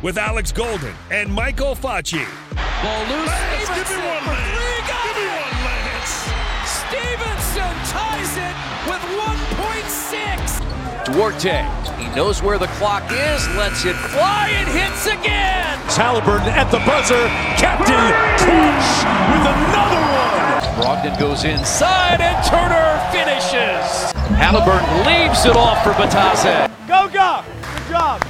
with Alex Golden and Michael Facci. Ball loose. Lance, Stevenson ties it with 1.6. Duarte, he knows where the clock is, lets it fly, and hits again. Haliburton at the buzzer, Captain Clutch with another one. Brogdon goes inside, and Turner finishes. Haliburton leaves it off for Batase. Go, go. Good job.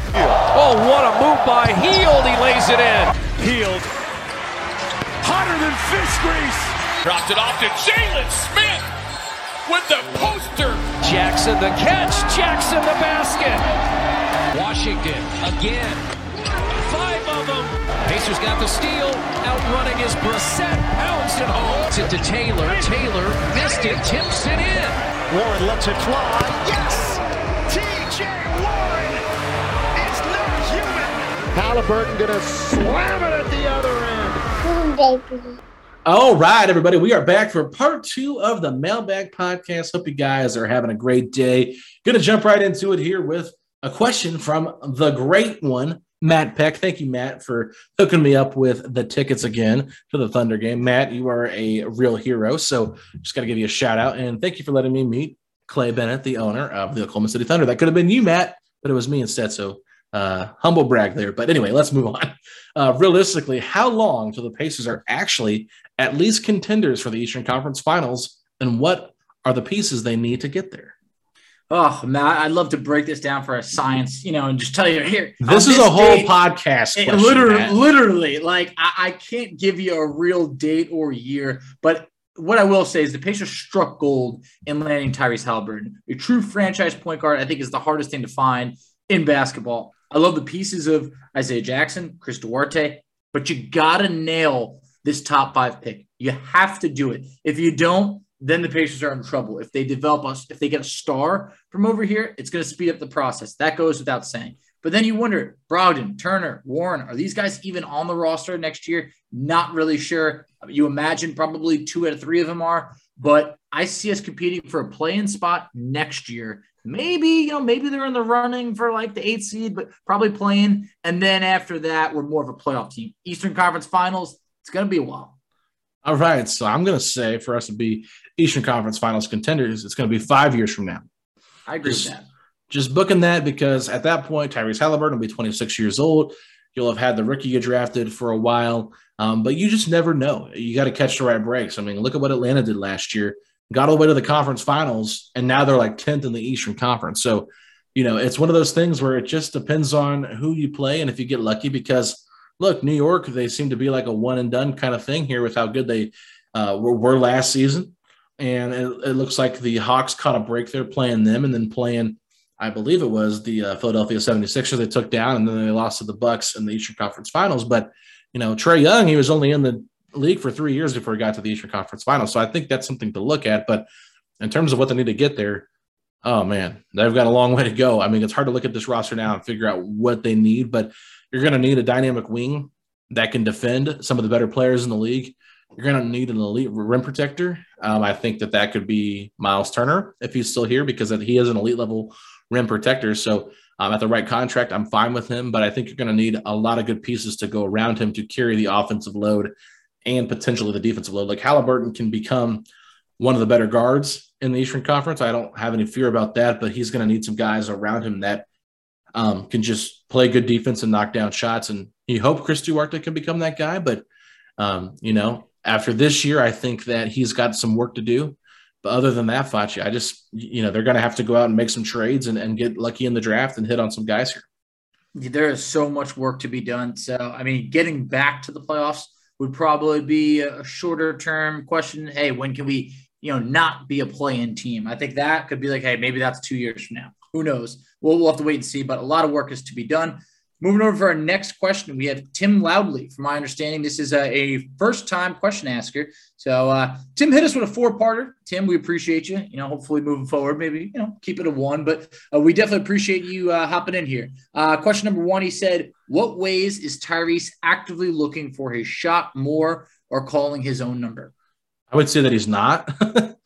Oh, what a move by Hield. He lays it in. Hield. Hotter than fish grease. Dropped it off to Jalen Smith with the poster. Jackson the catch. Jackson the basket. Washington again. 5 of them. Pacers got the steal. Outrunning is Brissett. Pounds it home. It to Taylor. Taylor missed it. Tips it in. Warren lets it fly. Yes! T.J. Warren is not human. Haliburton gonna slam it at the other end. All right, everybody, we are back for part 2 of the Mailbag Podcast. Hope you guys are having a great day. Going to jump right into it here with a question from the great one, Matt Peck. Thank you, Matt, for hooking me up with the tickets again for the Thunder game. Matt, you are a real hero, so just got to give you a shout out. And thank you for letting me meet Clay Bennett, the owner of the Oklahoma City Thunder. That could have been you, Matt, but it was me instead, so humble brag there. But anyway, let's move on. Realistically, how long till the Pacers are actually at least contenders for the Eastern Conference Finals, and what are the pieces they need to get there? Oh, Matt, I'd love to break this down for a science, and just tell you here. This is a whole podcast question, literally, like I can't give you a real date or year, but what I will say is the Pacers struck gold in landing Tyrese Haliburton. A true franchise point guard, I think, is the hardest thing to find in basketball. I love the pieces of Isaiah Jackson, Chris Duarte, but you got to nail this top 5 pick. You have to do it. If you don't, then the Pacers are in trouble. If they develop us, if they get a star from over here, it's going to speed up the process. That goes without saying. But then you wonder, Brogdon, Turner, Warren, are these guys even on the roster next year? Not really sure. You imagine probably 2 out of 3 of them are, but I see us competing for a play-in spot next year. Maybe, maybe they're in the running for like the 8th seed, but probably playing. And then after that, we're more of a playoff team. Eastern Conference Finals, it's going to be a while. All right. So I'm going to say for us to be Eastern Conference Finals contenders, it's going to be 5 years from now. I agree with that. Just booking that, because at that point, Tyrese Haliburton will be 26 years old. You'll have had the rookie you drafted for a while, but you just never know. You got to catch the right breaks. I mean, look at what Atlanta did last year. Got all the way to the conference finals, and now they're like 10th in the Eastern Conference. So, it's one of those things where it just depends on who you play and if you get lucky, because, look, New York, they seem to be like a one-and-done kind of thing here with how good they were last season. And it looks like the Hawks caught a break there playing them and then playing, I believe it was the Philadelphia 76ers they took down, and then they lost to the Bucks in the Eastern Conference Finals. But, Trae Young, he was only in the league for 3 years before he got to the Eastern Conference Finals. So I think that's something to look at. But in terms of what they need to get there, oh, man, they've got a long way to go. I mean, it's hard to look at this roster now and figure out what they need, but you're going to need a dynamic wing that can defend some of the better players in the league. You're going to need an elite rim protector. I think that could be Myles Turner if he's still here, because he is an elite level rim protector. So at the right contract, I'm fine with him, but I think you're going to need a lot of good pieces to go around him to carry the offensive load and potentially the defensive load. Like Haliburton can become one of the better guards in the Eastern Conference. I don't have any fear about that, but he's going to need some guys around him that can just play good defense and knock down shots. And you hope Chris Duarte can become that guy, but after this year, I think that he's got some work to do. But other than that, Fachi, I just, they're going to have to go out and make some trades and get lucky in the draft and hit on some guys here. There is so much work to be done. So, getting back to the playoffs would probably be a shorter term question. Hey, when can we, not be a play-in team? I think that could be like, hey, maybe that's 2 years from now. Who knows? We'll have to wait and see, but a lot of work is to be done. Moving over to our next question, we have Tim Loudly. From my understanding, this is a first-time question asker. So, Tim hit us with a four-parter. Tim, we appreciate you. Hopefully moving forward, maybe, keep it a one. But we definitely appreciate you hopping in here. Question number one, he said, what ways is Tyrese actively looking for his shot more or calling his own number? I would say that he's not.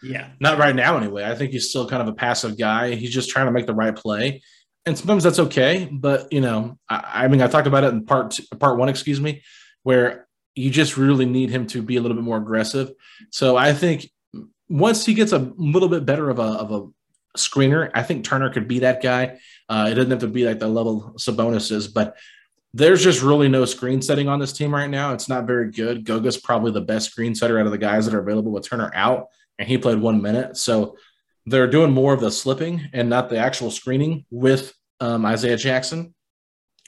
Yeah. Not right now, anyway. I think he's still kind of a passive guy. He's just trying to make the right play. And sometimes that's okay, but, I talked about it in part one, where you just really need him to be a little bit more aggressive. So I think once he gets a little bit better of a screener, I think Turner could be that guy. It doesn't have to be like the level Sabonis is, but there's just really no screen setting on this team right now. It's not very good. Goga's probably the best screen setter out of the guys that are available with Turner out, and he played 1 minute. So they're doing more of the slipping and not the actual screening with Isaiah Jackson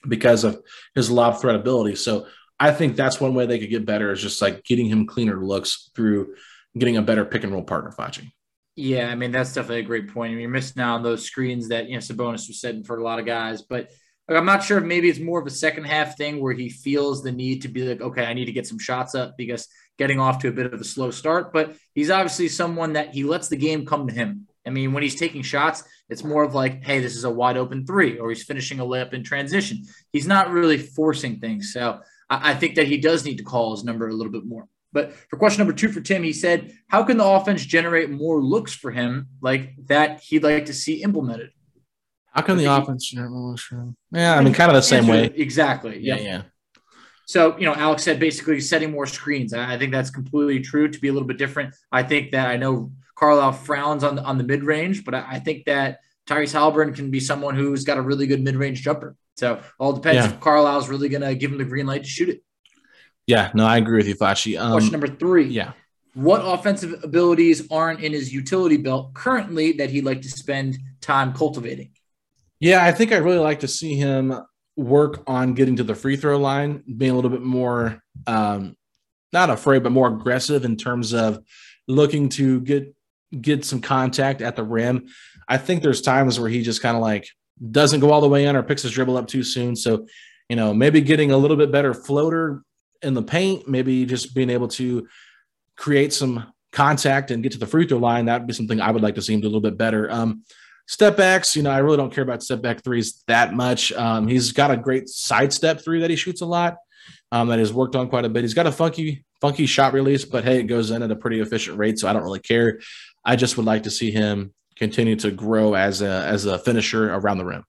because of his lob threat ability. So I think that's one way they could get better, is just like getting him cleaner looks through getting a better pick and roll partner, Fachi. Yeah, that's definitely a great point. You're missing out on those screens that Sabonis was setting for a lot of guys. But I'm not sure if maybe it's more of a second half thing where he feels the need to be like, okay, I need to get some shots up because getting off to a bit of a slow start. But he's obviously someone that he lets the game come to him. When he's taking shots, it's more of like, hey, this is a wide open three, or he's finishing a layup in transition. He's not really forcing things. So I think that he does need to call his number a little bit more. But for question number two for Tim, he said, how can the offense generate more looks for him like that he'd like to see implemented? How can the offense generate more looks for him? Yeah, kind of the same way. Exactly. Yep. Yeah. So, Alex said basically setting more screens. I think that's completely true, to be a little bit different. I think that I know Carlisle frowns on the mid-range, but I think that Tyrese Haliburton can be someone who's got a really good mid-range jumper. So all depends if Carlisle's really going to give him the green light to shoot it. Yeah, no, I agree with you, Fachi. Question number three. Yeah. What offensive abilities aren't in his utility belt currently that he'd like to spend time cultivating? Yeah, I think I'd really like to see him work on getting to the free throw line, being a little bit more, not afraid, but more aggressive in terms of looking to get some contact at the rim. I think there's times where he just kind of like doesn't go all the way in or picks his dribble up too soon. So, maybe getting a little bit better floater in the paint, maybe just being able to create some contact and get to the free throw line. That'd be something I would like to see him do a little bit better. Step backs, I really don't care about step back threes that much. He's got a great sidestep three that he shoots a lot, that has worked on quite a bit. He's got a funky shot release, but hey, it goes in at a pretty efficient rate, so I don't really care. I just would like to see him continue to grow as a finisher around the rim.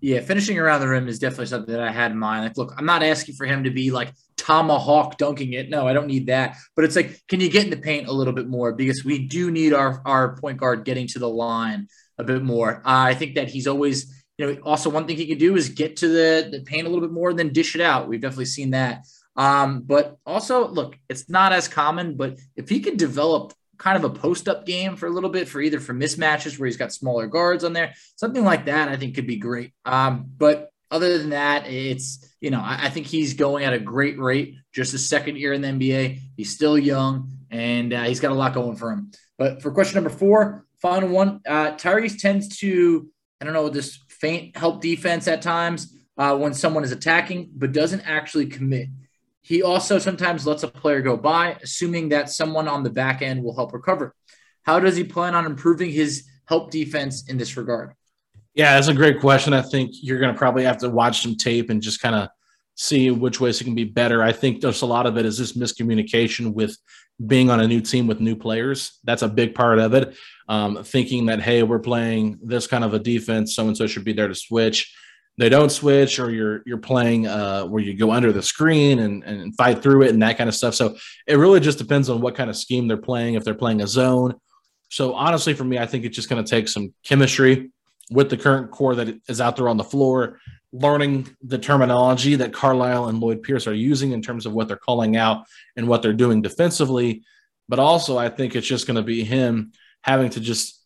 Yeah, finishing around the rim is definitely something that I had in mind. Like, look, I'm not asking for him to be like tomahawk dunking it. No, I don't need that. But it's like, can you get in the paint a little bit more? Because we do need our point guard getting to the line a bit more. I think that he's always, also one thing he can do is get to the paint a little bit more and then dish it out. We've definitely seen that. But also, look, it's not as common, but if he could develop kind of a post-up game for a little bit for mismatches where he's got smaller guards on there, something like that, I think could be great. But other than that, it's, I think he's going at a great rate, just his second year in the NBA. He's still young and he's got a lot going for him. But for question number four, final one, Tyrese tends to, this feint help defense at times when someone is attacking, but doesn't actually commit. He also sometimes lets a player go by, assuming that someone on the back end will help recover. How does he plan on improving his help defense in this regard? Yeah, that's a great question. I think you're going to probably have to watch some tape and just kind of see which ways he can be better. I think there's a lot of it is this miscommunication with being on a new team with new players, that's a big part of it. Thinking that, hey, we're playing this kind of a defense, so-and-so should be there to switch. They don't switch, or you're playing where you go under the screen and fight through it and that kind of stuff. So it really just depends on what kind of scheme they're playing, if they're playing a zone. So honestly, for me, I think it's just going to take some chemistry with the current core that is out there on the floor, learning the terminology that Carlisle and Lloyd Pierce are using in terms of what they're calling out and what they're doing defensively. But also I think it's just going to be him having to just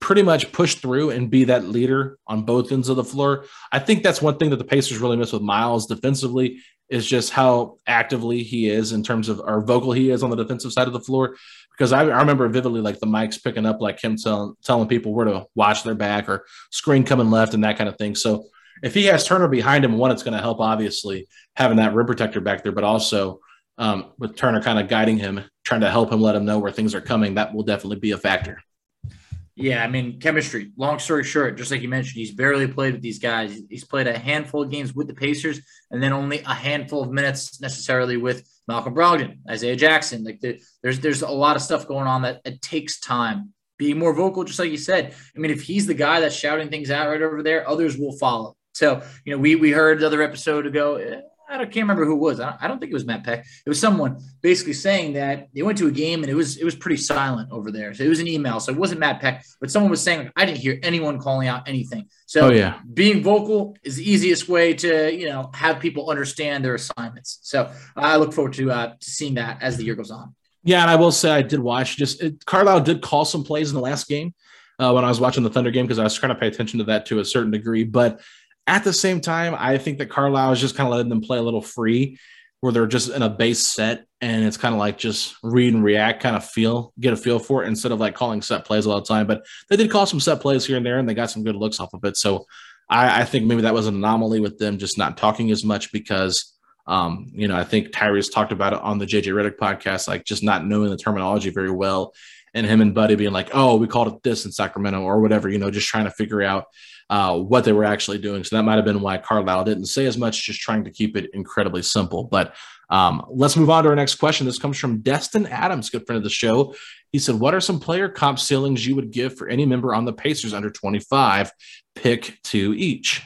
pretty much push through and be that leader on both ends of the floor. I think that's one thing that the Pacers really miss with Miles defensively, is just how actively he is in terms of, or vocal he is on the defensive side of the floor. Because I remember vividly, like, the mics picking up, like, him telling people where to watch their back or screen coming left and that kind of thing. So if he has Turner behind him, one, it's going to help, obviously, having that rim protector back there, but also with Turner kind of guiding him, trying to help him, let him know where things are coming, that will definitely be a factor. Yeah, I mean, chemistry, long story short, just like you mentioned, he's barely played with these guys. He's played a handful of games with the Pacers and then only a handful of minutes necessarily with Malcolm Brogdon, Isaiah Jackson. Like, there's a lot of stuff going on that it takes time. Being more vocal, just like you said. I mean, if he's the guy that's shouting things out right over there, others will follow. So, you know, we heard the other episode ago, I can't remember who it was. I don't think it was Matt Peck. It was someone basically saying that they went to a game and it was pretty silent over there. So it was an email. So it wasn't Matt Peck, but someone was saying, I didn't hear anyone calling out anything. So being vocal is the easiest way to, you know, have people understand their assignments. So I look forward to seeing that as the year goes on. Yeah. And I will say, I did watch Carlisle did call some plays in the last game when I was watching the Thunder game, because I was trying to pay attention to that to a certain degree, but at the same time, I think that Carlisle is just kind of letting them play a little free, where they're just in a base set and it's kind of like just read and react, kind of get a feel for it, instead of like calling set plays all the time. But they did call some set plays here and there, and they got some good looks off of it. So I think maybe that was an anomaly with them just not talking as much, because, you know, I think Tyrese talked about it on the JJ Redick podcast, like just not knowing the terminology very well, and him and Buddy being like, oh, we called it this in Sacramento or whatever, you know, just trying to figure out what they were actually doing. So that might have been why Carlisle didn't say as much, just trying to keep it incredibly simple. But let's move on to our next question. This comes from Destin Adams, good friend of the show. He said, what are some player comp ceilings you would give for any member on the Pacers under 25? Pick two each.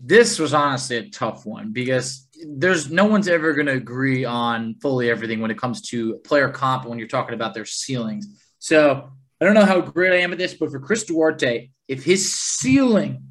This was honestly a tough one, because there's no one's ever going to agree on fully everything when it comes to player comp when you're talking about their ceilings. So I don't know how great I am at this, but for Chris Duarte, if his ceiling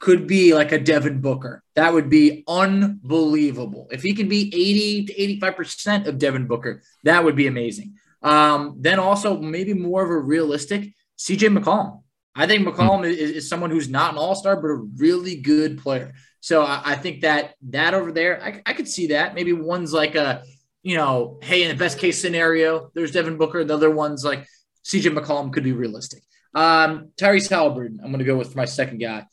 could be like a Devin Booker, that would be unbelievable. If he could be 80 to 85% of Devin Booker, that would be amazing. Then also maybe more of a realistic CJ McCollum. I think McCollum is someone who's not an all-star, but a really good player. So I think that over there, I could see that. Maybe one's like a, you know, hey, in the best case scenario, there's Devin Booker. The other one's like CJ McCollum could be realistic. Tyrese Haliburton, I'm going to go with for my second guy.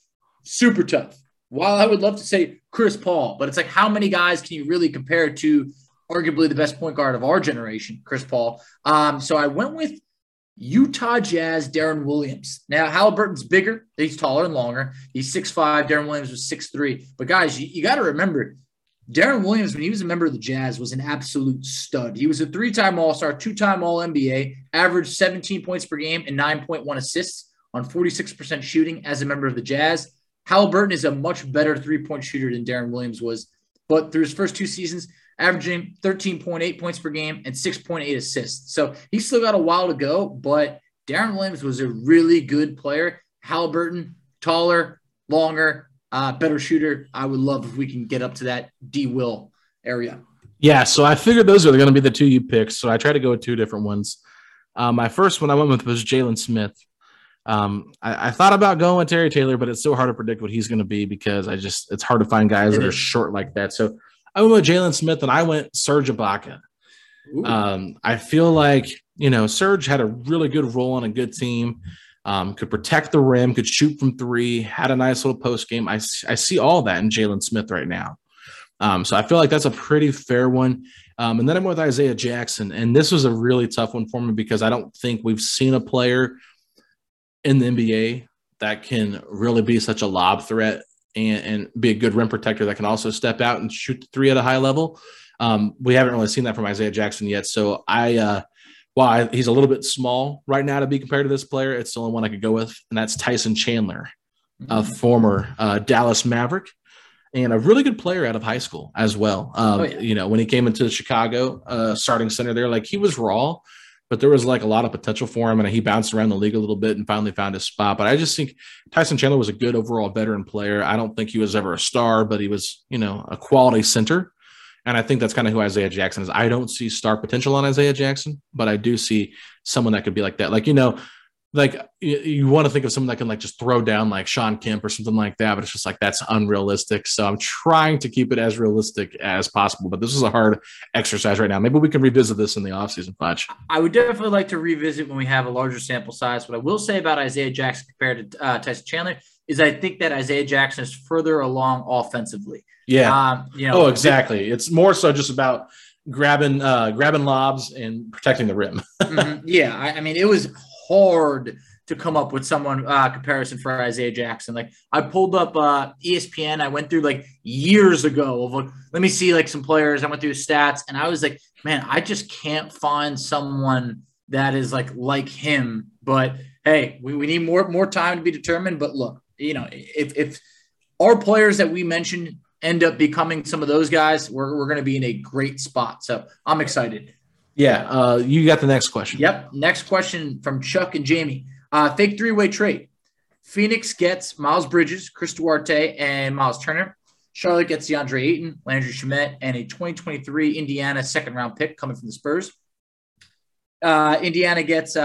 Super tough. While I would love to say Chris Paul, but it's like, how many guys can you really compare to arguably the best point guard of our generation, Chris Paul? So I went with Utah Jazz Deron Williams. Now, Haliburton's bigger. He's taller and longer. He's 6'5". Deron Williams was 6'3". But, guys, you got to remember, Deron Williams, when he was a member of the Jazz, was an absolute stud. He was a 3-time All-Star, 2-time All-NBA, averaged 17 points per game and 9.1 assists on 46% shooting as a member of the Jazz. Haliburton is a much better three-point shooter than Deron Williams was, but through his first two seasons, averaging 13.8 points per game and 6.8 assists. So he's still got a while to go, but Deron Williams was a really good player. Haliburton, taller, longer, better shooter. I would love if we can get up to that D-Will area. Yeah, so I figured those are going to be the two you picked, so I tried to go with two different ones. My first one I went with was Jalen Smith. I thought about going with Terry Taylor, but it's so hard to predict what he's going to be, because it's hard to find guys that are short like that. So I went with Jalen Smith, and I went Serge Ibaka. I feel like, you know, Serge had a really good role on a good team, could protect the rim, could shoot from three, had a nice little post game. I see all that in Jalen Smith right now. So I feel like that's a pretty fair one. And then I'm with Isaiah Jackson, and this was a really tough one for me, because I don't think we've seen a player in the NBA that can really be such a lob threat and be a good rim protector that can also step out and shoot the three at a high level. We haven't really seen that from Isaiah Jackson yet. So while he's a little bit small right now to be compared to this player, it's the only one I could go with, and that's Tyson Chandler, a former Dallas Maverick and a really good player out of high school as well. You know, when he came into Chicago, starting center there, like he was raw, but there was like a lot of potential for him, and he bounced around the league a little bit and finally found his spot. But I just think Tyson Chandler was a good overall veteran player. I don't think he was ever a star, but he was, you know, a quality center. And I think that's kind of who Isaiah Jackson is. I don't see star potential on Isaiah Jackson, but I do see someone that could be like that. Like, you know, like you want to think of someone that can like just throw down like Sean Kemp or something like that, but it's just like that's unrealistic. So I'm trying to keep it as realistic as possible, but this is a hard exercise right now. Maybe we can revisit this in the offseason, Fudge. I would definitely like to revisit when we have a larger sample size. What I will say about Isaiah Jackson compared to Tyson Chandler is I think that Isaiah Jackson is further along offensively. Yeah. You know, exactly. It's more so just about grabbing lobs and protecting the rim. Mm-hmm. Yeah. I mean, it was hard to come up with someone comparison for Isaiah Jackson. Like I pulled up ESPN. I went through like years ago of like, let me see like some players. I went through his stats and I was like, man, I just can't find someone that is like him. But hey, we need more time to be determined. But look, you know, if our players that we mentioned end up becoming some of those guys, we're going to be in a great spot. So I'm excited. Yeah. You got the next question. Yep. Next question from Chuck and Jamie. Fake three-way trade. Phoenix gets Miles Bridges, Chris Duarte, and Myles Turner. Charlotte gets DeAndre Ayton, Landry Shamet, and a 2023 Indiana second-round pick coming from the Spurs. Indiana gets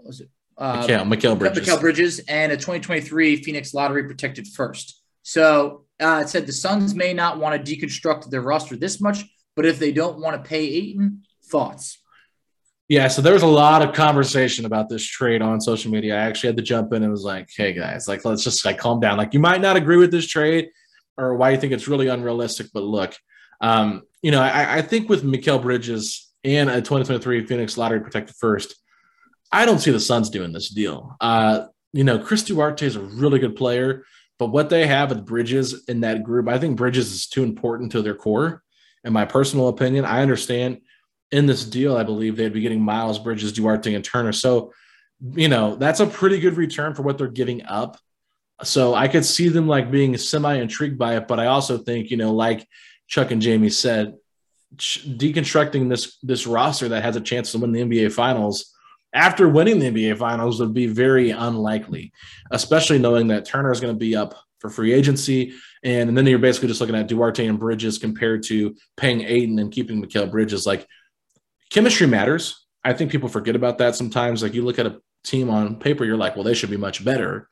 Mikal Bridges and a 2023 Phoenix lottery protected first. So it said the Suns may not want to deconstruct their roster this much, but if they don't want to pay Ayton, thoughts? Yeah, so there was a lot of conversation about this trade on social media. I actually had to jump in and was like, hey, guys, like let's just like calm down. Like you might not agree with this trade or why you think it's really unrealistic, but look, you know, I think with Mikal Bridges and a 2023 Phoenix lottery protected first, I don't see the Suns doing this deal. You know, Chris Duarte is a really good player, but what they have with Bridges in that group, I think Bridges is too important to their core. In my personal opinion, I understand in this deal, I believe they'd be getting Miles Bridges, Duarte, and Turner. So, you know, that's a pretty good return for what they're giving up. So I could see them like being semi-intrigued by it, but I also think, you know, like Chuck and Jamie said, deconstructing this roster that has a chance to win the NBA Finals after winning the NBA Finals would be very unlikely, especially knowing that Turner is going to be up for free agency. And then you're basically just looking at Duarte and Bridges compared to paying Ayton and keeping Mikal Bridges. Like, chemistry matters. I think people forget about that sometimes. Like, you look at a team on paper, you're like, well, they should be much better.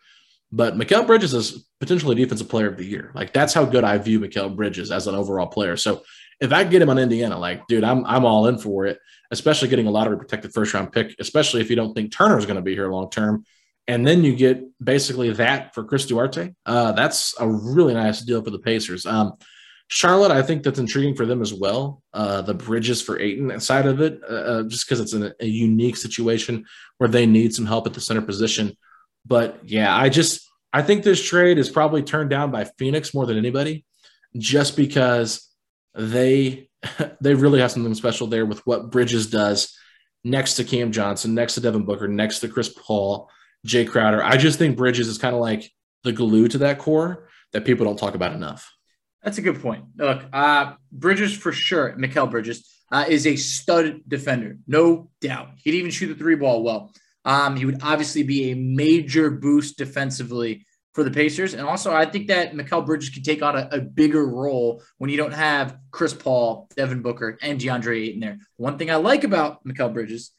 But Mikal Bridges is potentially Defensive Player of the Year. Like, that's how good I view Mikal Bridges as an overall player. So if I get him on Indiana, like, dude, I'm all in for it, especially getting a lottery protected first-round pick, especially if you don't think Turner is going to be here long-term. And then you get basically that for Chris Duarte. That's a really nice deal for the Pacers. Charlotte, I think that's intriguing for them as well. The Bridges for Ayton side of it, just because it's a unique situation where they need some help at the center position. But yeah, I think this trade is probably turned down by Phoenix more than anybody, just because they really have something special there with what Bridges does next to Cam Johnson, next to Devin Booker, next to Chris Paul, Jay Crowder. I just think Bridges is kind of like the glue to that core that people don't talk about enough. That's a good point. Look, Bridges for sure, Mikal Bridges, is a stud defender, no doubt. He'd even shoot the three ball well. He would obviously be a major boost defensively for the Pacers. And also, I think that Mikal Bridges can take on a bigger role when you don't have Chris Paul, Devin Booker, and DeAndre Ayton there. One thing I like about Mikal Bridges,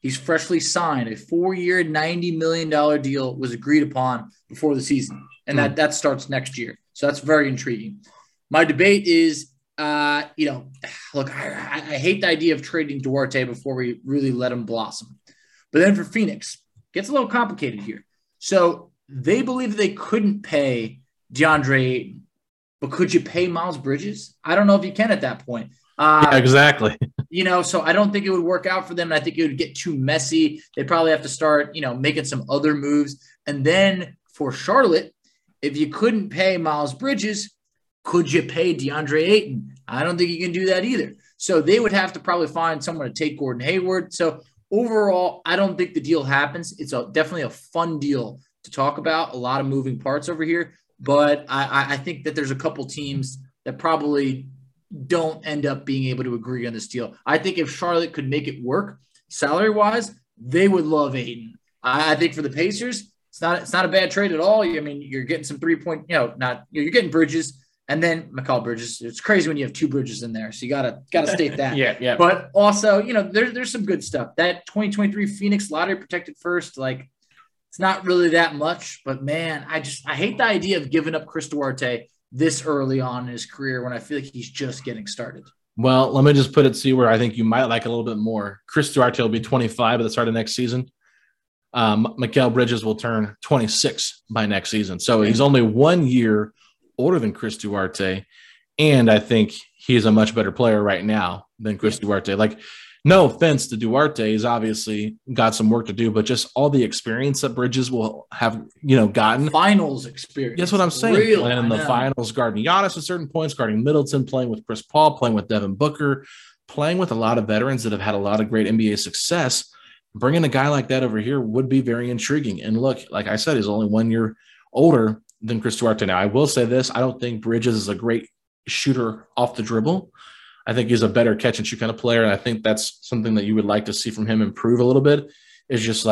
he's freshly signed. A 4-year, $90 million deal was agreed upon before the season, and that starts next year. So that's very intriguing. My debate is, you know, look, I hate the idea of trading Duarte before we really let him blossom. But then for Phoenix, gets a little complicated here. So they believe they couldn't pay DeAndre Ayton, but could you pay Miles Bridges? I don't know if you can at that point. Yeah, exactly. You know, so I don't think it would work out for them. And I think it would get too messy. They probably have to start, you know, making some other moves. And then for Charlotte, if you couldn't pay Miles Bridges, could you pay DeAndre Ayton? I don't think he can do that either. So they would have to probably find someone to take Gordon Hayward. So overall, I don't think the deal happens. It's definitely a fun deal to talk about. A lot of moving parts over here. But I think that there's a couple teams that probably don't end up being able to agree on this deal. I think if Charlotte could make it work salary-wise, they would love Ayton. I think for the Pacers, it's not a bad trade at all. I mean, you're getting some three-point, you're getting Bridges and then Mikal Bridges. It's crazy when you have two Bridges in there, so you gotta state that. yeah. But also, there's some good stuff. That 2023 Phoenix lottery protected first, it's not really that much. But man, I hate the idea of giving up Chris Duarte this early on in his career when I feel like he's just getting started. Well, let me just put it to you where I think you might like a little bit more. Chris Duarte will be 25 at the start of next season. Mikal Bridges will turn 26 by next season. So he's only 1 year older than Chris Duarte. And I think he's a much better player right now than Chris Duarte. No offense to Duarte, he's obviously got some work to do, but just all the experience that Bridges will have, gotten. Finals experience. That's what I'm saying. Playing in the finals, guarding Giannis at certain points, guarding Middleton, playing with Chris Paul, playing with Devin Booker, playing with a lot of veterans that have had a lot of great NBA success. Bringing a guy like that over here would be very intriguing. And look, like I said, he's only 1 year older than Chris Duarte. Now, I will say this. I don't think Bridges is a great shooter off the dribble. I think he's a better catch and shoot kind of player. And I think that's something that you would like to see from him improve a little bit, is just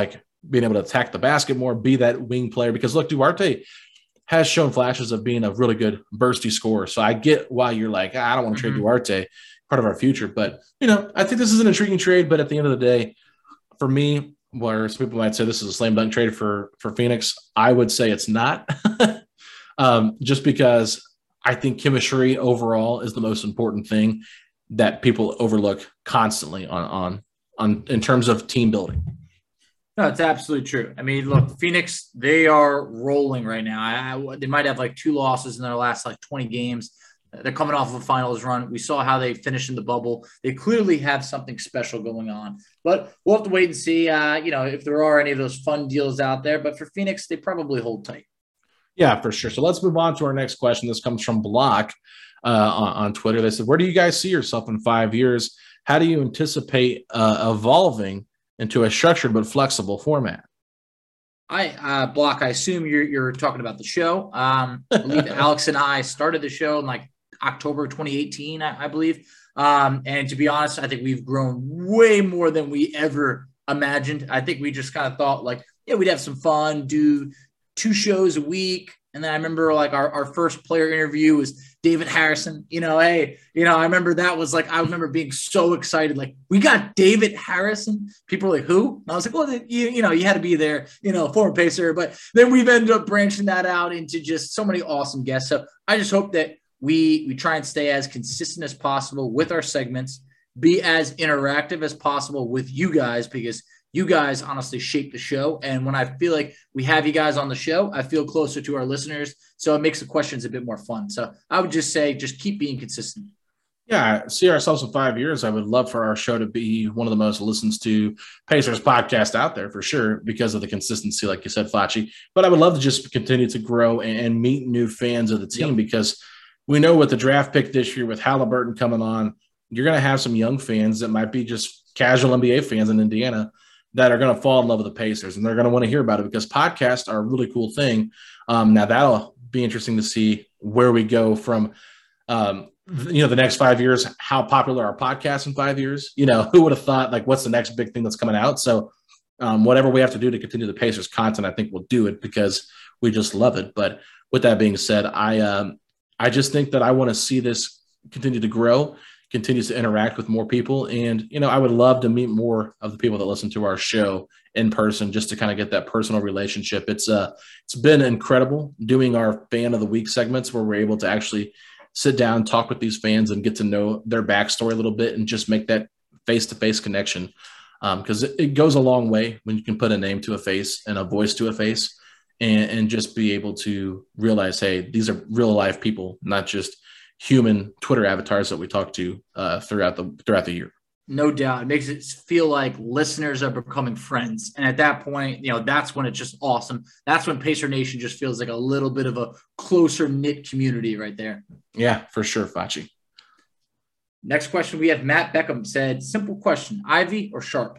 being able to attack the basket more, be that wing player. Because look, Duarte has shown flashes of being a really good bursty scorer. So I get why you're I don't want to trade Duarte, part of our future. But, I think this is an intriguing trade. But at the end of the day, for me, where some people might say this is a slam dunk trade for Phoenix, I would say it's not. Just because I think chemistry overall is the most important thing that people overlook constantly on in terms of team building. No, it's absolutely true. I mean, look, Phoenix, they are rolling right now. They might have 2 losses in their last 20 games. They're coming off of a finals run. We saw how they finished in the bubble. They clearly have something special going on, but we'll have to wait and see, if there are any of those fun deals out there. But for Phoenix, they probably hold tight. Yeah, for sure. So let's move on to our next question. This comes from Block on Twitter. They said, where do you guys see yourself in 5 years? How do you anticipate evolving into a structured but flexible format? Block, I assume you're talking about the show. I believe Alex and I started the show in October 2018, I believe. And to be honest, I think we've grown way more than we ever imagined. I think we just kind of thought we'd have some fun, do 2 shows a week. And then I remember our first player interview was David Harrison. I remember that was I remember being so excited. We got David Harrison. People were who? And I was well, you had to be there, former Pacer. But then we've ended up branching that out into just so many awesome guests. So I just hope that we try and stay as consistent as possible with our segments, be as interactive as possible with you guys, because you guys honestly shape the show. And when I feel like we have you guys on the show, I feel closer to our listeners. So it makes the questions a bit more fun. So I would just say, just keep being consistent. Yeah, see ourselves in 5 years. I would love for our show to be one of the most listened to Pacers podcast out there for sure, because of the consistency, like you said, Flachi. But I would love to just continue to grow and meet new fans of the team, because we know with the draft pick this year, with Haliburton coming on, you're going to have some young fans that might be just casual NBA fans in Indiana that are going to fall in love with the Pacers, and they're going to want to hear about it, because podcasts are a really cool thing. Now that'll be interesting to see where we go from, the next 5 years, how popular our podcasts in 5 years, who would have thought, what's the next big thing that's coming out? So whatever we have to do to continue the Pacers content, I think we'll do it, because we just love it. But with that being said, I just think that I want to see this continue to grow, continues to interact with more people. And, I would love to meet more of the people that listen to our show in person, just to kind of get that personal relationship. It's been incredible doing our fan of the week segments, where we're able to actually sit down, talk with these fans and get to know their backstory a little bit, and just make that face-to-face connection. Cause it goes a long way when you can put a name to a face and a voice to a face, and just be able to realize, hey, these are real life people, not just human Twitter avatars that we talk to throughout the year. No doubt. It makes it feel like listeners are becoming friends. And at that point, that's when it's just awesome. That's when Pacer Nation just feels like a little bit of a closer knit community right there. Yeah, for sure, Fachi. Next question, we have Matt Beckham said, simple question, Ivy or Sharp?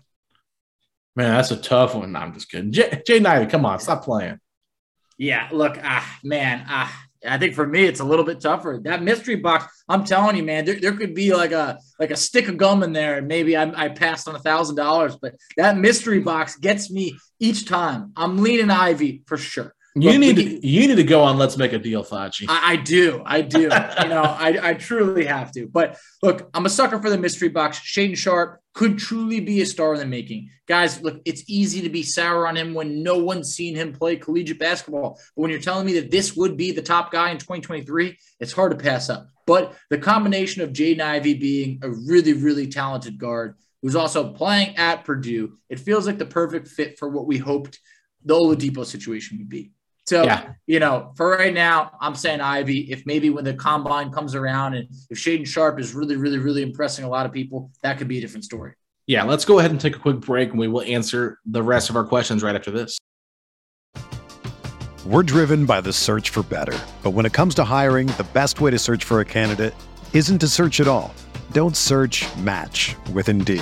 Man, that's a tough one. No, I'm just kidding. Jaden Ivey, come on, stop playing. Yeah, look, I think for me it's a little bit tougher. That mystery box, I'm telling you, man, there could be like a stick of gum in there, and maybe I passed on $1,000, but that mystery box gets me each time. I'm leaning Ivy for sure. You need to go on Let's Make a Deal, Fachi. I do. I truly have to. But look, I'm a sucker for the mystery box. Shaedon Sharpe could truly be a star in the making. Guys, look, it's easy to be sour on him when no one's seen him play collegiate basketball. But when you're telling me that this would be the top guy in 2023, it's hard to pass up. But the combination of Jaden Ivey being a really, really talented guard who's also playing at Purdue, it feels like the perfect fit for what we hoped the Oladipo situation would be. So, yeah. For right now, I'm saying Ivy. If maybe when the combine comes around and if Shaedon Sharpe is really, really, really impressing a lot of people, that could be a different story. Yeah, let's go ahead and take a quick break, and we will answer the rest of our questions right after this. We're driven by the search for better. But when it comes to hiring, the best way to search for a candidate isn't to search at all. Don't search, match with Indeed.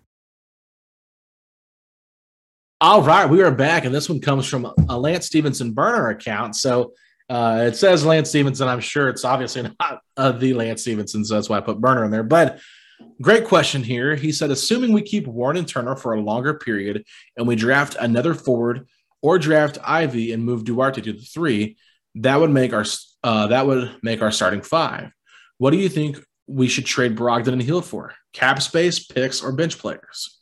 All right, we are back, and this one comes from a Lance Stevenson burner account. So it says Lance Stevenson. I'm sure it's obviously not the Lance Stevenson, so that's why I put burner in there. But great question here. He said, assuming we keep Warren and Turner for a longer period and we draft another forward or draft Ivy and move Duarte to the 3, that would make our starting 5. What do you think we should trade Brogdon and Hield for? Cap space, picks, or bench players?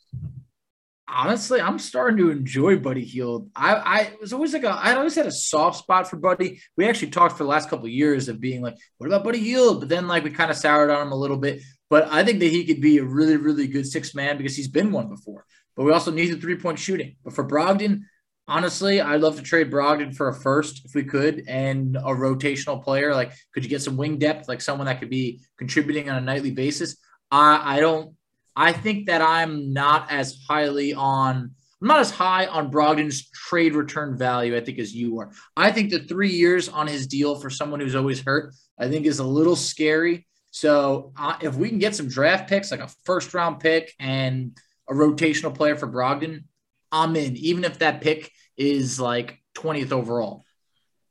Honestly, I'm starting to enjoy Buddy Hield. I was always I always had a soft spot for Buddy. We actually talked for the last couple of years of being like, what about Buddy Hield? But then we kind of soured on him a little bit. But I think that he could be a really, really good 6-man because he's been one before. But we also need the 3-point shooting. But for Brogdon, honestly, I'd love to trade Brogdon for a first if we could, and a rotational player. Could you get some wing depth, someone that could be contributing on a nightly basis? I think that I'm not as high on Brogdon's trade return value, I think, as you are. I think the 3 years on his deal for someone who's always hurt, I think, is a little scary. So if we can get some draft picks, like a first-round pick and a rotational player for Brogdon, I'm in, even if that pick is 20th overall.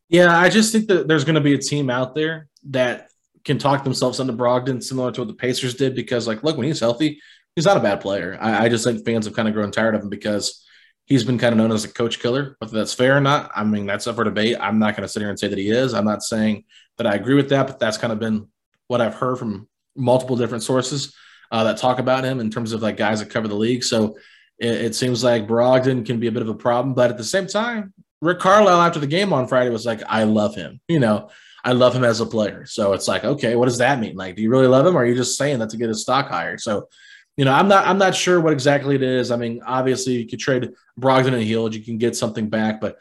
Yeah, I just think that there's going to be a team out there that can talk themselves into Brogdon, similar to what the Pacers did, because look, when he's healthy, he's not a bad player. I just think fans have kind of grown tired of him because he's been kind of known as a coach killer. Whether that's fair or not, I mean, that's up for debate. I'm not going to sit here and say that he is. I'm not saying that I agree with that, but that's kind of been what I've heard from multiple different sources. that talk about him in terms of like guys that cover the league. So it seems like Brogdon can be a bit of a problem, but at the same time, Rick Carlisle after the game on Friday was like, I love him. You know, I love him as a player. So it's like, okay, what does that mean? Like, do you really love him? Or are you just saying that to get his stock higher? So, you know, I'm not sure what exactly it is. I mean, obviously you could trade Brogdon and Hield, you can get something back, but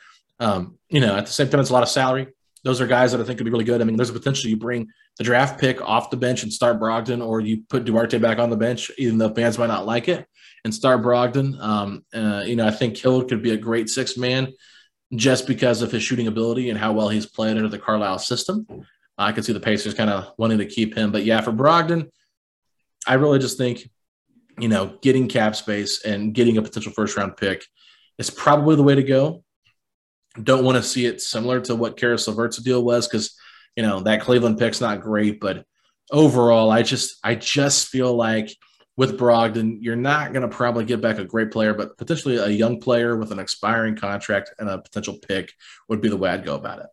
you know, at the same time, it's a lot of salary. Those are guys that I think could be really good. I mean, there's a potential you bring the draft pick off the bench and start Brogdon, or you put Duarte back on the bench, even though fans might not like it, and start Brogdon. You know, I think Hill could be a great sixth man just because of his shooting ability and how well he's played under the Carlisle system. I could see the Pacers kind of wanting to keep him. But, yeah, for Brogdon, I really just think, you know, getting cap space and getting a potential first-round pick is probably the way to go. Don't want to see it similar to what Karis LeVert's deal was, because, you know, that Cleveland pick's not great. But overall, I just feel like with Brogdon, you're not going to probably get back a great player, but potentially a young player with an expiring contract and a potential pick would be the way I'd go about it.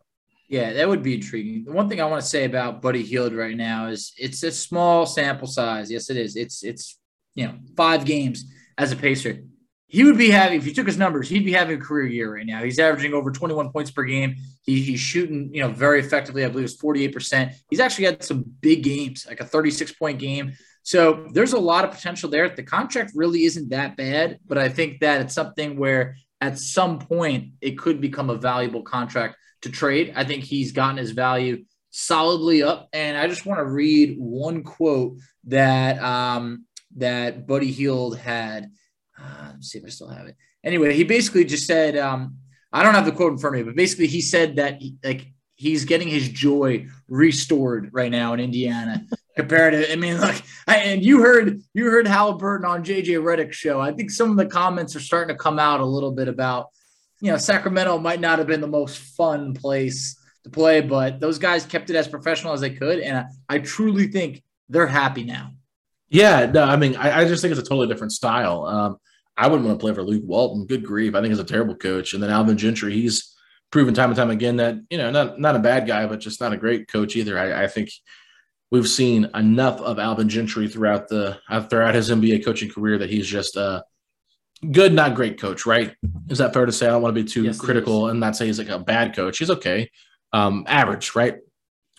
Yeah, that would be intriguing. The one thing I want to say about Buddy Hield right now is it's a small sample size. Yes, it is. It's you know, 5 games as a Pacer. He would be having, if you took his numbers, he'd be having a career year right now. He's averaging over 21 points per game. He's shooting, you know, very effectively. I believe it's 48%. He's actually had some big games, like a 36-point game. So there's a lot of potential there. The contract really isn't that bad, but I think that it's something where at some point it could become a valuable contract to trade. I think he's gotten his value solidly up. And I just want to read one quote that that Buddy Hield had. Let's see if I still have it. Anyway, he basically just said, I don't have the quote in front of me, but basically he said that he's getting his joy restored right now in Indiana. Compared to, I mean, look, and you heard Haliburton on JJ Redick's show. I think some of the comments are starting to come out a little bit about, you know, Sacramento might not have been the most fun place to play, but those guys kept it as professional as they could. And I truly think they're happy now. Yeah, no, I mean, I just think it's a totally different style. I wouldn't want to play for Luke Walton. Good grief. I think he's a terrible coach. And then Alvin Gentry, he's proven time and time again that, you know, not a bad guy, but just not a great coach either. I think we've seen enough of Alvin Gentry throughout his NBA coaching career that he's just a good, not great coach, right? Is that fair to say? I don't want to be too critical and not say he's like a bad coach. He's okay. Average, right?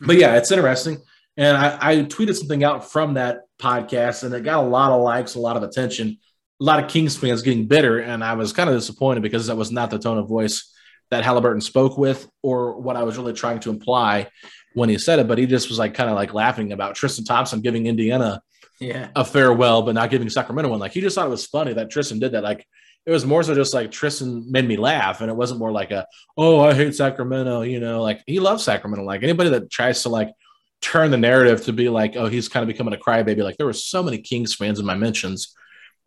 But, yeah, it's interesting. And I tweeted something out from that podcast, and it got a lot of likes, a lot of attention, a lot of Kings fans getting bitter, and I was kind of disappointed because that was not the tone of voice that Haliburton spoke with or what I was really trying to imply when he said it, but he just was like kind of like laughing about Tristan Thompson giving Indiana a farewell but not giving Sacramento one. Like, he just thought it was funny that Tristan did that. Like, it was more so just like Tristan made me laugh, and it wasn't more like a, oh, I hate Sacramento, you know, like he loves Sacramento. Like, anybody that tries to like turn the narrative to be like, oh, he's kind of becoming a crybaby. Like, there were so many Kings fans in my mentions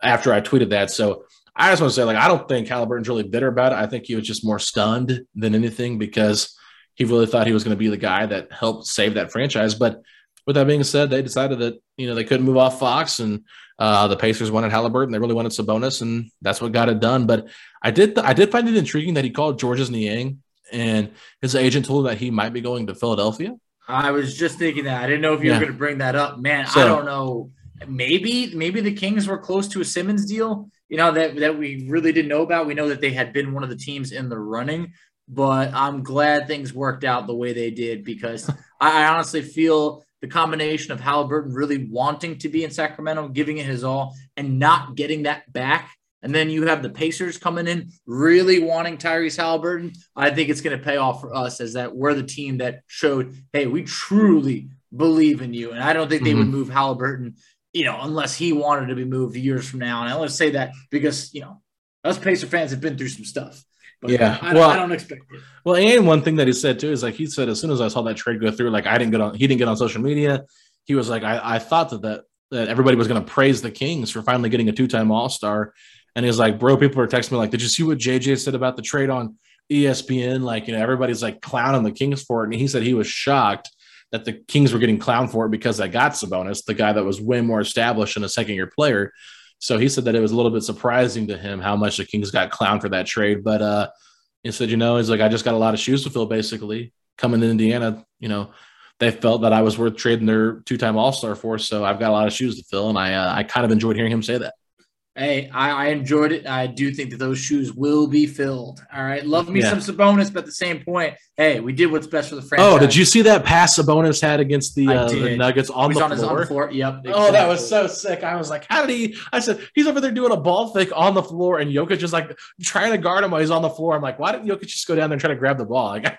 after I tweeted that. So I just want to say, like, I don't think Haliburton's really bitter about it. I think he was just more stunned than anything because he really thought he was going to be the guy that helped save that franchise. But with that being said, they decided that, you know, they couldn't move off Fox, and the Pacers wanted Haliburton. They really wanted Sabonis, and that's what got it done. But I did find it intriguing that he called Georges Niang, and his agent told him that he might be going to Philadelphia. I was just thinking that. I didn't know if you were going to bring that up. Man, so, I don't know. Maybe the Kings were close to a Simmons deal, you know, that we really didn't know about. We know that they had been one of the teams in the running, but I'm glad things worked out the way they did because I honestly feel the combination of Haliburton really wanting to be in Sacramento, giving it his all, and not getting that back. And then you have the Pacers coming in, really wanting Tyrese Haliburton. I think it's going to pay off for us as that we're the team that showed, hey, we truly believe in you. And I don't think they would move Haliburton, you know, unless he wanted to be moved years from now. And I want to say that because, you know, us Pacer fans have been through some stuff. But I don't expect it. Well, and one thing that he said, too, is like he said, as soon as I saw that trade go through, like he didn't get on social media. He was like, I thought that everybody was going to praise the Kings for finally getting a 2-time All-Star. And he's like, bro, people are texting me like, did you see what JJ said about the trade on ESPN? Like, you know, everybody's like clowning the Kings for it. And he said he was shocked that the Kings were getting clowned for it because they got Sabonis, the guy that was way more established and a second-year player. So he said that it was a little bit surprising to him how much the Kings got clowned for that trade. But he said, you know, he's like, I just got a lot of shoes to fill, basically, coming to Indiana, you know, they felt that I was worth trading their two-time All-Star for. So I've got a lot of shoes to fill, and I kind of enjoyed hearing him say that. Hey, I enjoyed it. I do think that those shoes will be filled. All right. Love me some Sabonis, but at the same point, hey, we did what's best for the franchise. Oh, did you see that pass Sabonis had against the Nuggets on the floor? Yep. Exactly. Oh, that was so sick. I was like, how did he? I said, he's over there doing a ball fake on the floor, and Jokic is like trying to guard him while he's on the floor. I'm like, why didn't Jokic just go down there and try to grab the ball? Like,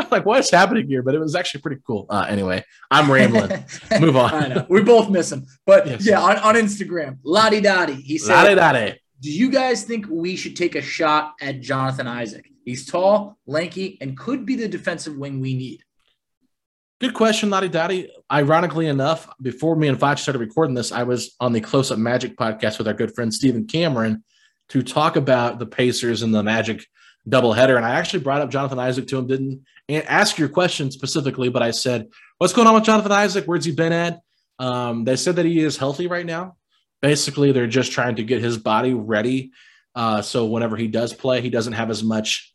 I'm like, what is happening here? But it was actually pretty cool. Anyway, I'm rambling. Move on. I know. We both miss him. But on Instagram, Lottie Dottie, he said, do you guys think we should take a shot at Jonathan Isaac? He's tall, lanky, and could be the defensive wing we need. Good question, Lottie Dottie. Ironically enough, before me and Foch started recording this, I was on the Close Up Magic podcast with our good friend Stephen Cameron to talk about the Pacers and the Magic doubleheader, and I actually brought up Jonathan Isaac to him. Didn't ask your question specifically, but I said, what's going on with Jonathan Isaac? Where's he been at? They said that he is healthy right now. Basically, they're just trying to get his body ready. So whenever he does play, he doesn't have as much,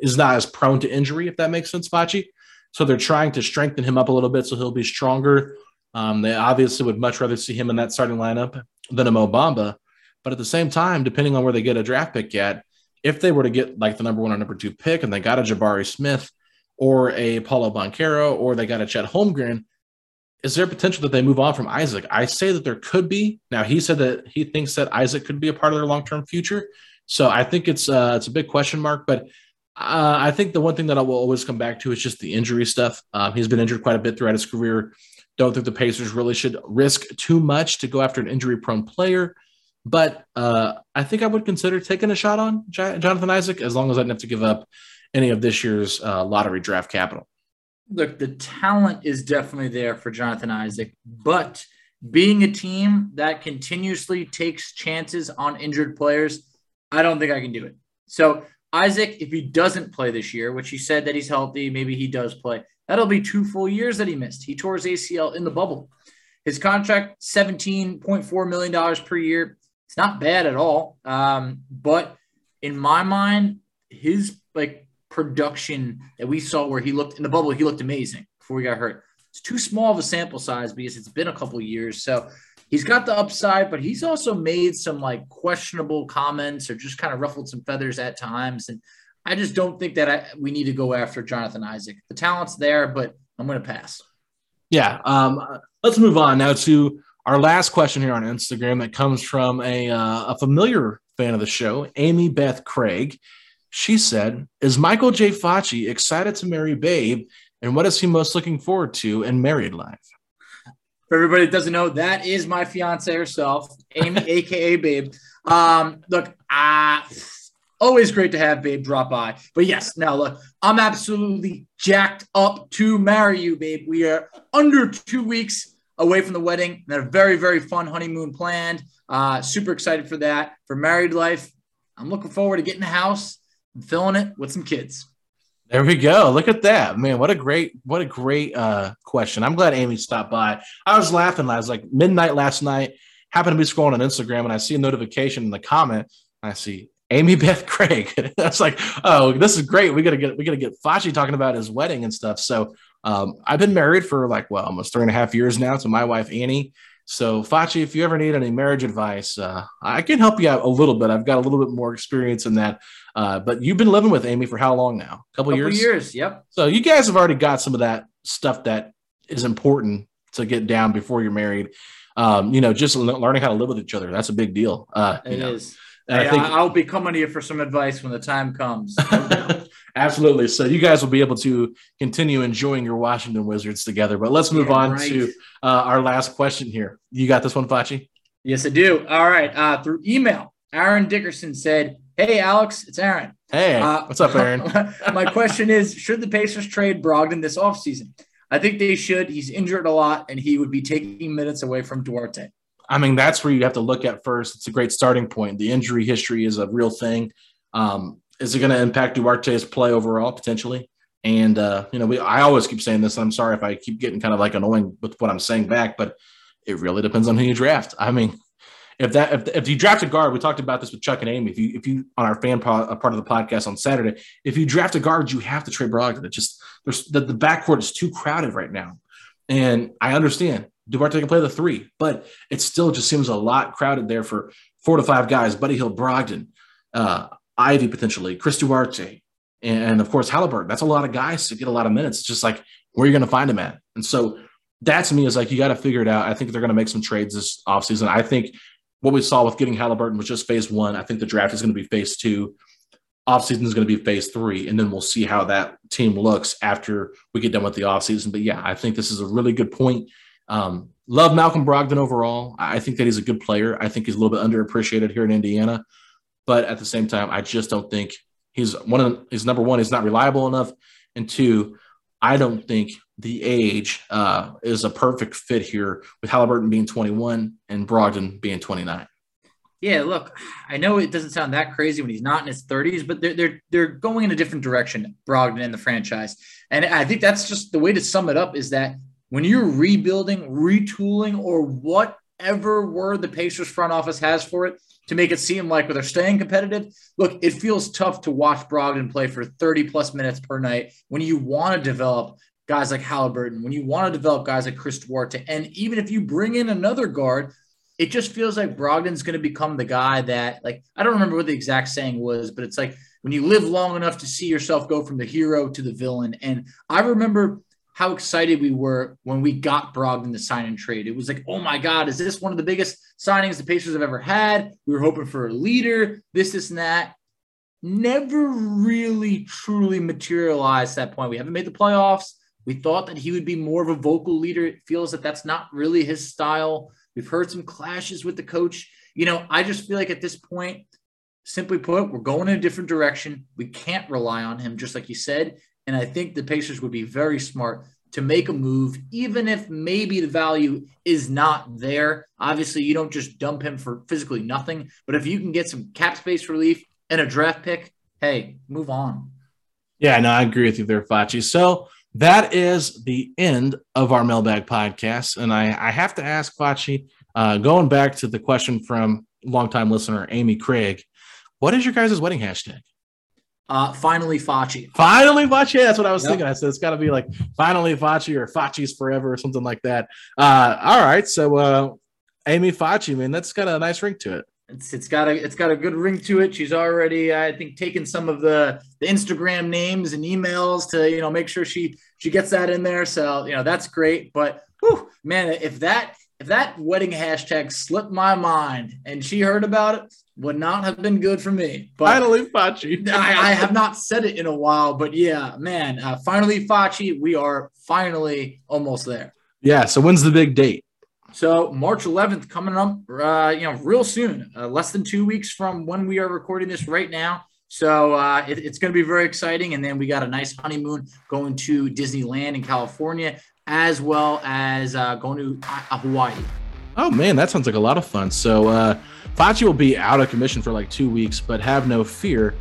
is not as prone to injury, if that makes sense, Fachi. So they're trying to strengthen him up a little bit so he'll be stronger. They obviously would much rather see him in that starting lineup than a Mo Bamba. But at the same time, depending on where they get a draft pick at, if they were to get like the number one or number two pick and they got a Jabari Smith or a Paolo Banchero or they got a Chet Holmgren, is there potential that they move on from Isaac? I say that there could be. Now, he said that he thinks that Isaac could be a part of their long-term future. So I think it's a big question mark. But I think the one thing that I will always come back to is just the injury stuff. He's been injured quite a bit throughout his career. Don't think the Pacers really should risk too much to go after an injury-prone player. But I think I would consider taking a shot on Jonathan Isaac as long as I didn't have to give up any of this year's lottery draft capital. Look, the talent is definitely there for Jonathan Isaac, but being a team that continuously takes chances on injured players, I don't think I can do it. So Isaac, if he doesn't play this year, which he said that he's healthy, maybe he does play, that'll be 2 full years that he missed. He tore his ACL in the bubble. His contract, $17.4 million per year. It's not bad at all, but in my mind, his production that we saw where he looked in the bubble, he looked amazing before he got hurt. It's too small of a sample size because it's been a couple of years, so he's got the upside, but he's also made some questionable comments or just kind of ruffled some feathers at times, and I just don't think that we need to go after Jonathan Isaac. The talent's there, but I'm going to pass. Yeah, let's move on now to our last question here on Instagram that comes from a familiar fan of the show, Amy Beth Craig. She said, is Michael J. Facci excited to marry Babe, and what is he most looking forward to in married life? For everybody that doesn't know, that is my fiance herself, Amy, a.k.a. Babe. Look, always great to have Babe drop by. But yes, now look, I'm absolutely jacked up to marry you, Babe. We are under 2 weeks away from the wedding, and a very, very fun honeymoon planned. Super excited for that. For married life, I'm looking forward to getting a house and filling it with some kids. There we go. Look at that, man. What a great question. I'm glad Amy stopped by. I was laughing. I was like midnight last night. Happened to be scrolling on Instagram, and I see a notification in the comment. I see Amy Beth Craig. I was like, oh, this is great. We gotta get Facci talking about his wedding and stuff. So. I've been married for almost 3.5 years now to my wife, Annie. So Facci, if you ever need any marriage advice, I can help you out a little bit. I've got a little bit more experience in that. But you've been living with Amy for how long now? A couple years? Yep. So you guys have already got some of that stuff that is important to get down before you're married. Just learning how to live with each other. That's a big deal. It is. I'll be coming to you for some advice when the time comes. Absolutely. So you guys will be able to continue enjoying your Washington Wizards together. But let's move on to our last question here. You got this one, Facci? Yes, I do. All right. Through email, Aaron Dickerson said, hey, Alex, it's Aaron. Hey, what's up, Aaron? My question is, should the Pacers trade Brogdon this offseason? I think they should. He's injured a lot, and he would be taking minutes away from Duarte. I mean, that's where you have to look at first. It's a great starting point. The injury history is a real thing. Is it going to impact Duarte's play overall, potentially? And, I always keep saying this. I'm sorry if I keep getting kind of annoying with what I'm saying back, but it really depends on who you draft. I mean, If you draft a guard, we talked about this with Chuck and Amy. If you on our part of the podcast on Saturday, if you draft a guard, you have to trade Brogdon. It just the backcourt is too crowded right now, and I understand Duarte can play the three, but it still just seems a lot crowded there for 4 to 5 guys: Buddy Hield, Brogdon, Ivy potentially, Chris Duarte, and of course Haliburton. That's a lot of guys to get a lot of minutes. It's just like where are you going to find them at, and so that to me is like you got to figure it out. I think they're going to make some trades this offseason. I think what we saw with getting Haliburton was just phase one. I think the draft is going to be phase two. Offseason is going to be phase three, and then we'll see how that team looks after we get done with the offseason. But, yeah, I think this is a really good point. Love Malcolm Brogdon overall. I think that he's a good player. I think he's a little bit underappreciated here in Indiana. But at the same time, I just don't think number one, he's not reliable enough, and two, I don't think the age is a perfect fit here with Haliburton being 21 and Brogdon being 29. Yeah, look, I know it doesn't sound that crazy when he's not in his 30s, but they're going in a different direction, Brogdon and the franchise. And I think that's just the way to sum it up is that when you're rebuilding, retooling, or whatever word the Pacers front office has for it to make it seem like they're staying competitive, look, it feels tough to watch Brogdon play for 30-plus minutes per night when you want to develop guys like Haliburton, when you want to develop guys like Chris Duarte. And even if you bring in another guard, it just feels like Brogdon's going to become the guy that, like, I don't remember what the exact saying was, but it's like when you live long enough to see yourself go from the hero to the villain. And I remember how excited we were when we got Brogdon to sign and trade. It was like, oh my God, is this one of the biggest signings the Pacers have ever had? We were hoping for a leader, this, and that. Never really truly materialized at that point. We haven't made the playoffs. We thought that he would be more of a vocal leader. It feels that that's not really his style. We've heard some clashes with the coach. You know, I just feel like at this point, simply put, we're going in a different direction. We can't rely on him, just like you said. And I think the Pacers would be very smart to make a move, even if maybe the value is not there. Obviously, you don't just dump him for physically nothing. But if you can get some cap space relief and a draft pick, hey, move on. Yeah, no, I agree with you there, Fachi. So that is the end of our mailbag podcast. And I have to ask Fachi, going back to the question from longtime listener Amy Craig, what is your guys' wedding hashtag? Finally Fachi. Finally Fachi. That's what I was thinking. I said it's got to be like finally Fachi or Fachi's forever or something like that. All right. So Amy Fachi, man, that's got a nice ring to it. It's got a good ring to it. She's already, I think, taken some of the Instagram names and emails to, you know, make sure she gets that in there. So, you know, that's great. But whew, man, if that wedding hashtag slipped my mind and she heard about it, would not have been good for me. But finally Fachi. I have not said it in a while, but yeah, man, finally Fachi. We are finally almost there. Yeah. So when's the big date? So March 11th coming up, real soon, less than 2 weeks from when we are recording this right now. So it's going to be very exciting. And then we got a nice honeymoon going to Disneyland in California, as well as going to Hawaii. Oh, man, that sounds like a lot of fun. So Fachi will be out of commission for like 2 weeks, but have no fear.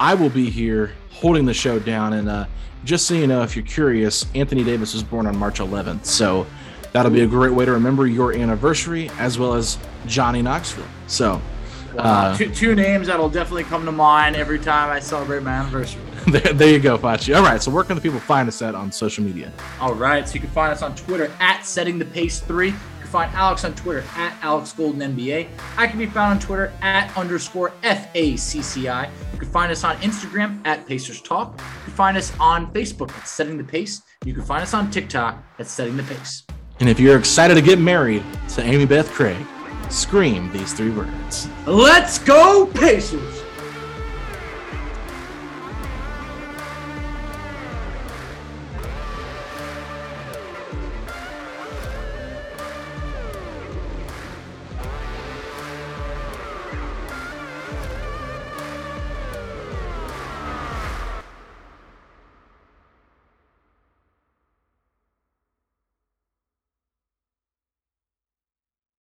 I will be here holding the show down. And just so you know, if you're curious, Anthony Davis was born on March 11th. So that'll be a great way to remember your anniversary, as well as Johnny Knoxville. So two names that'll definitely come to mind every time I celebrate my anniversary. There you go, Fachi. All right. So where can the people find us at on social media? All right. So you can find us on Twitter at SettingThePace3. You can find Alex on Twitter at AlexGoldenNBA. I can be found on Twitter at _FACCI. You can find us on Instagram at PacersTalk. You can find us on Facebook at Setting the Pace. You can find us on TikTok at Setting the Pace. And if you're excited to get married to Amy Beth Craig, scream these three words. Let's go Pacers!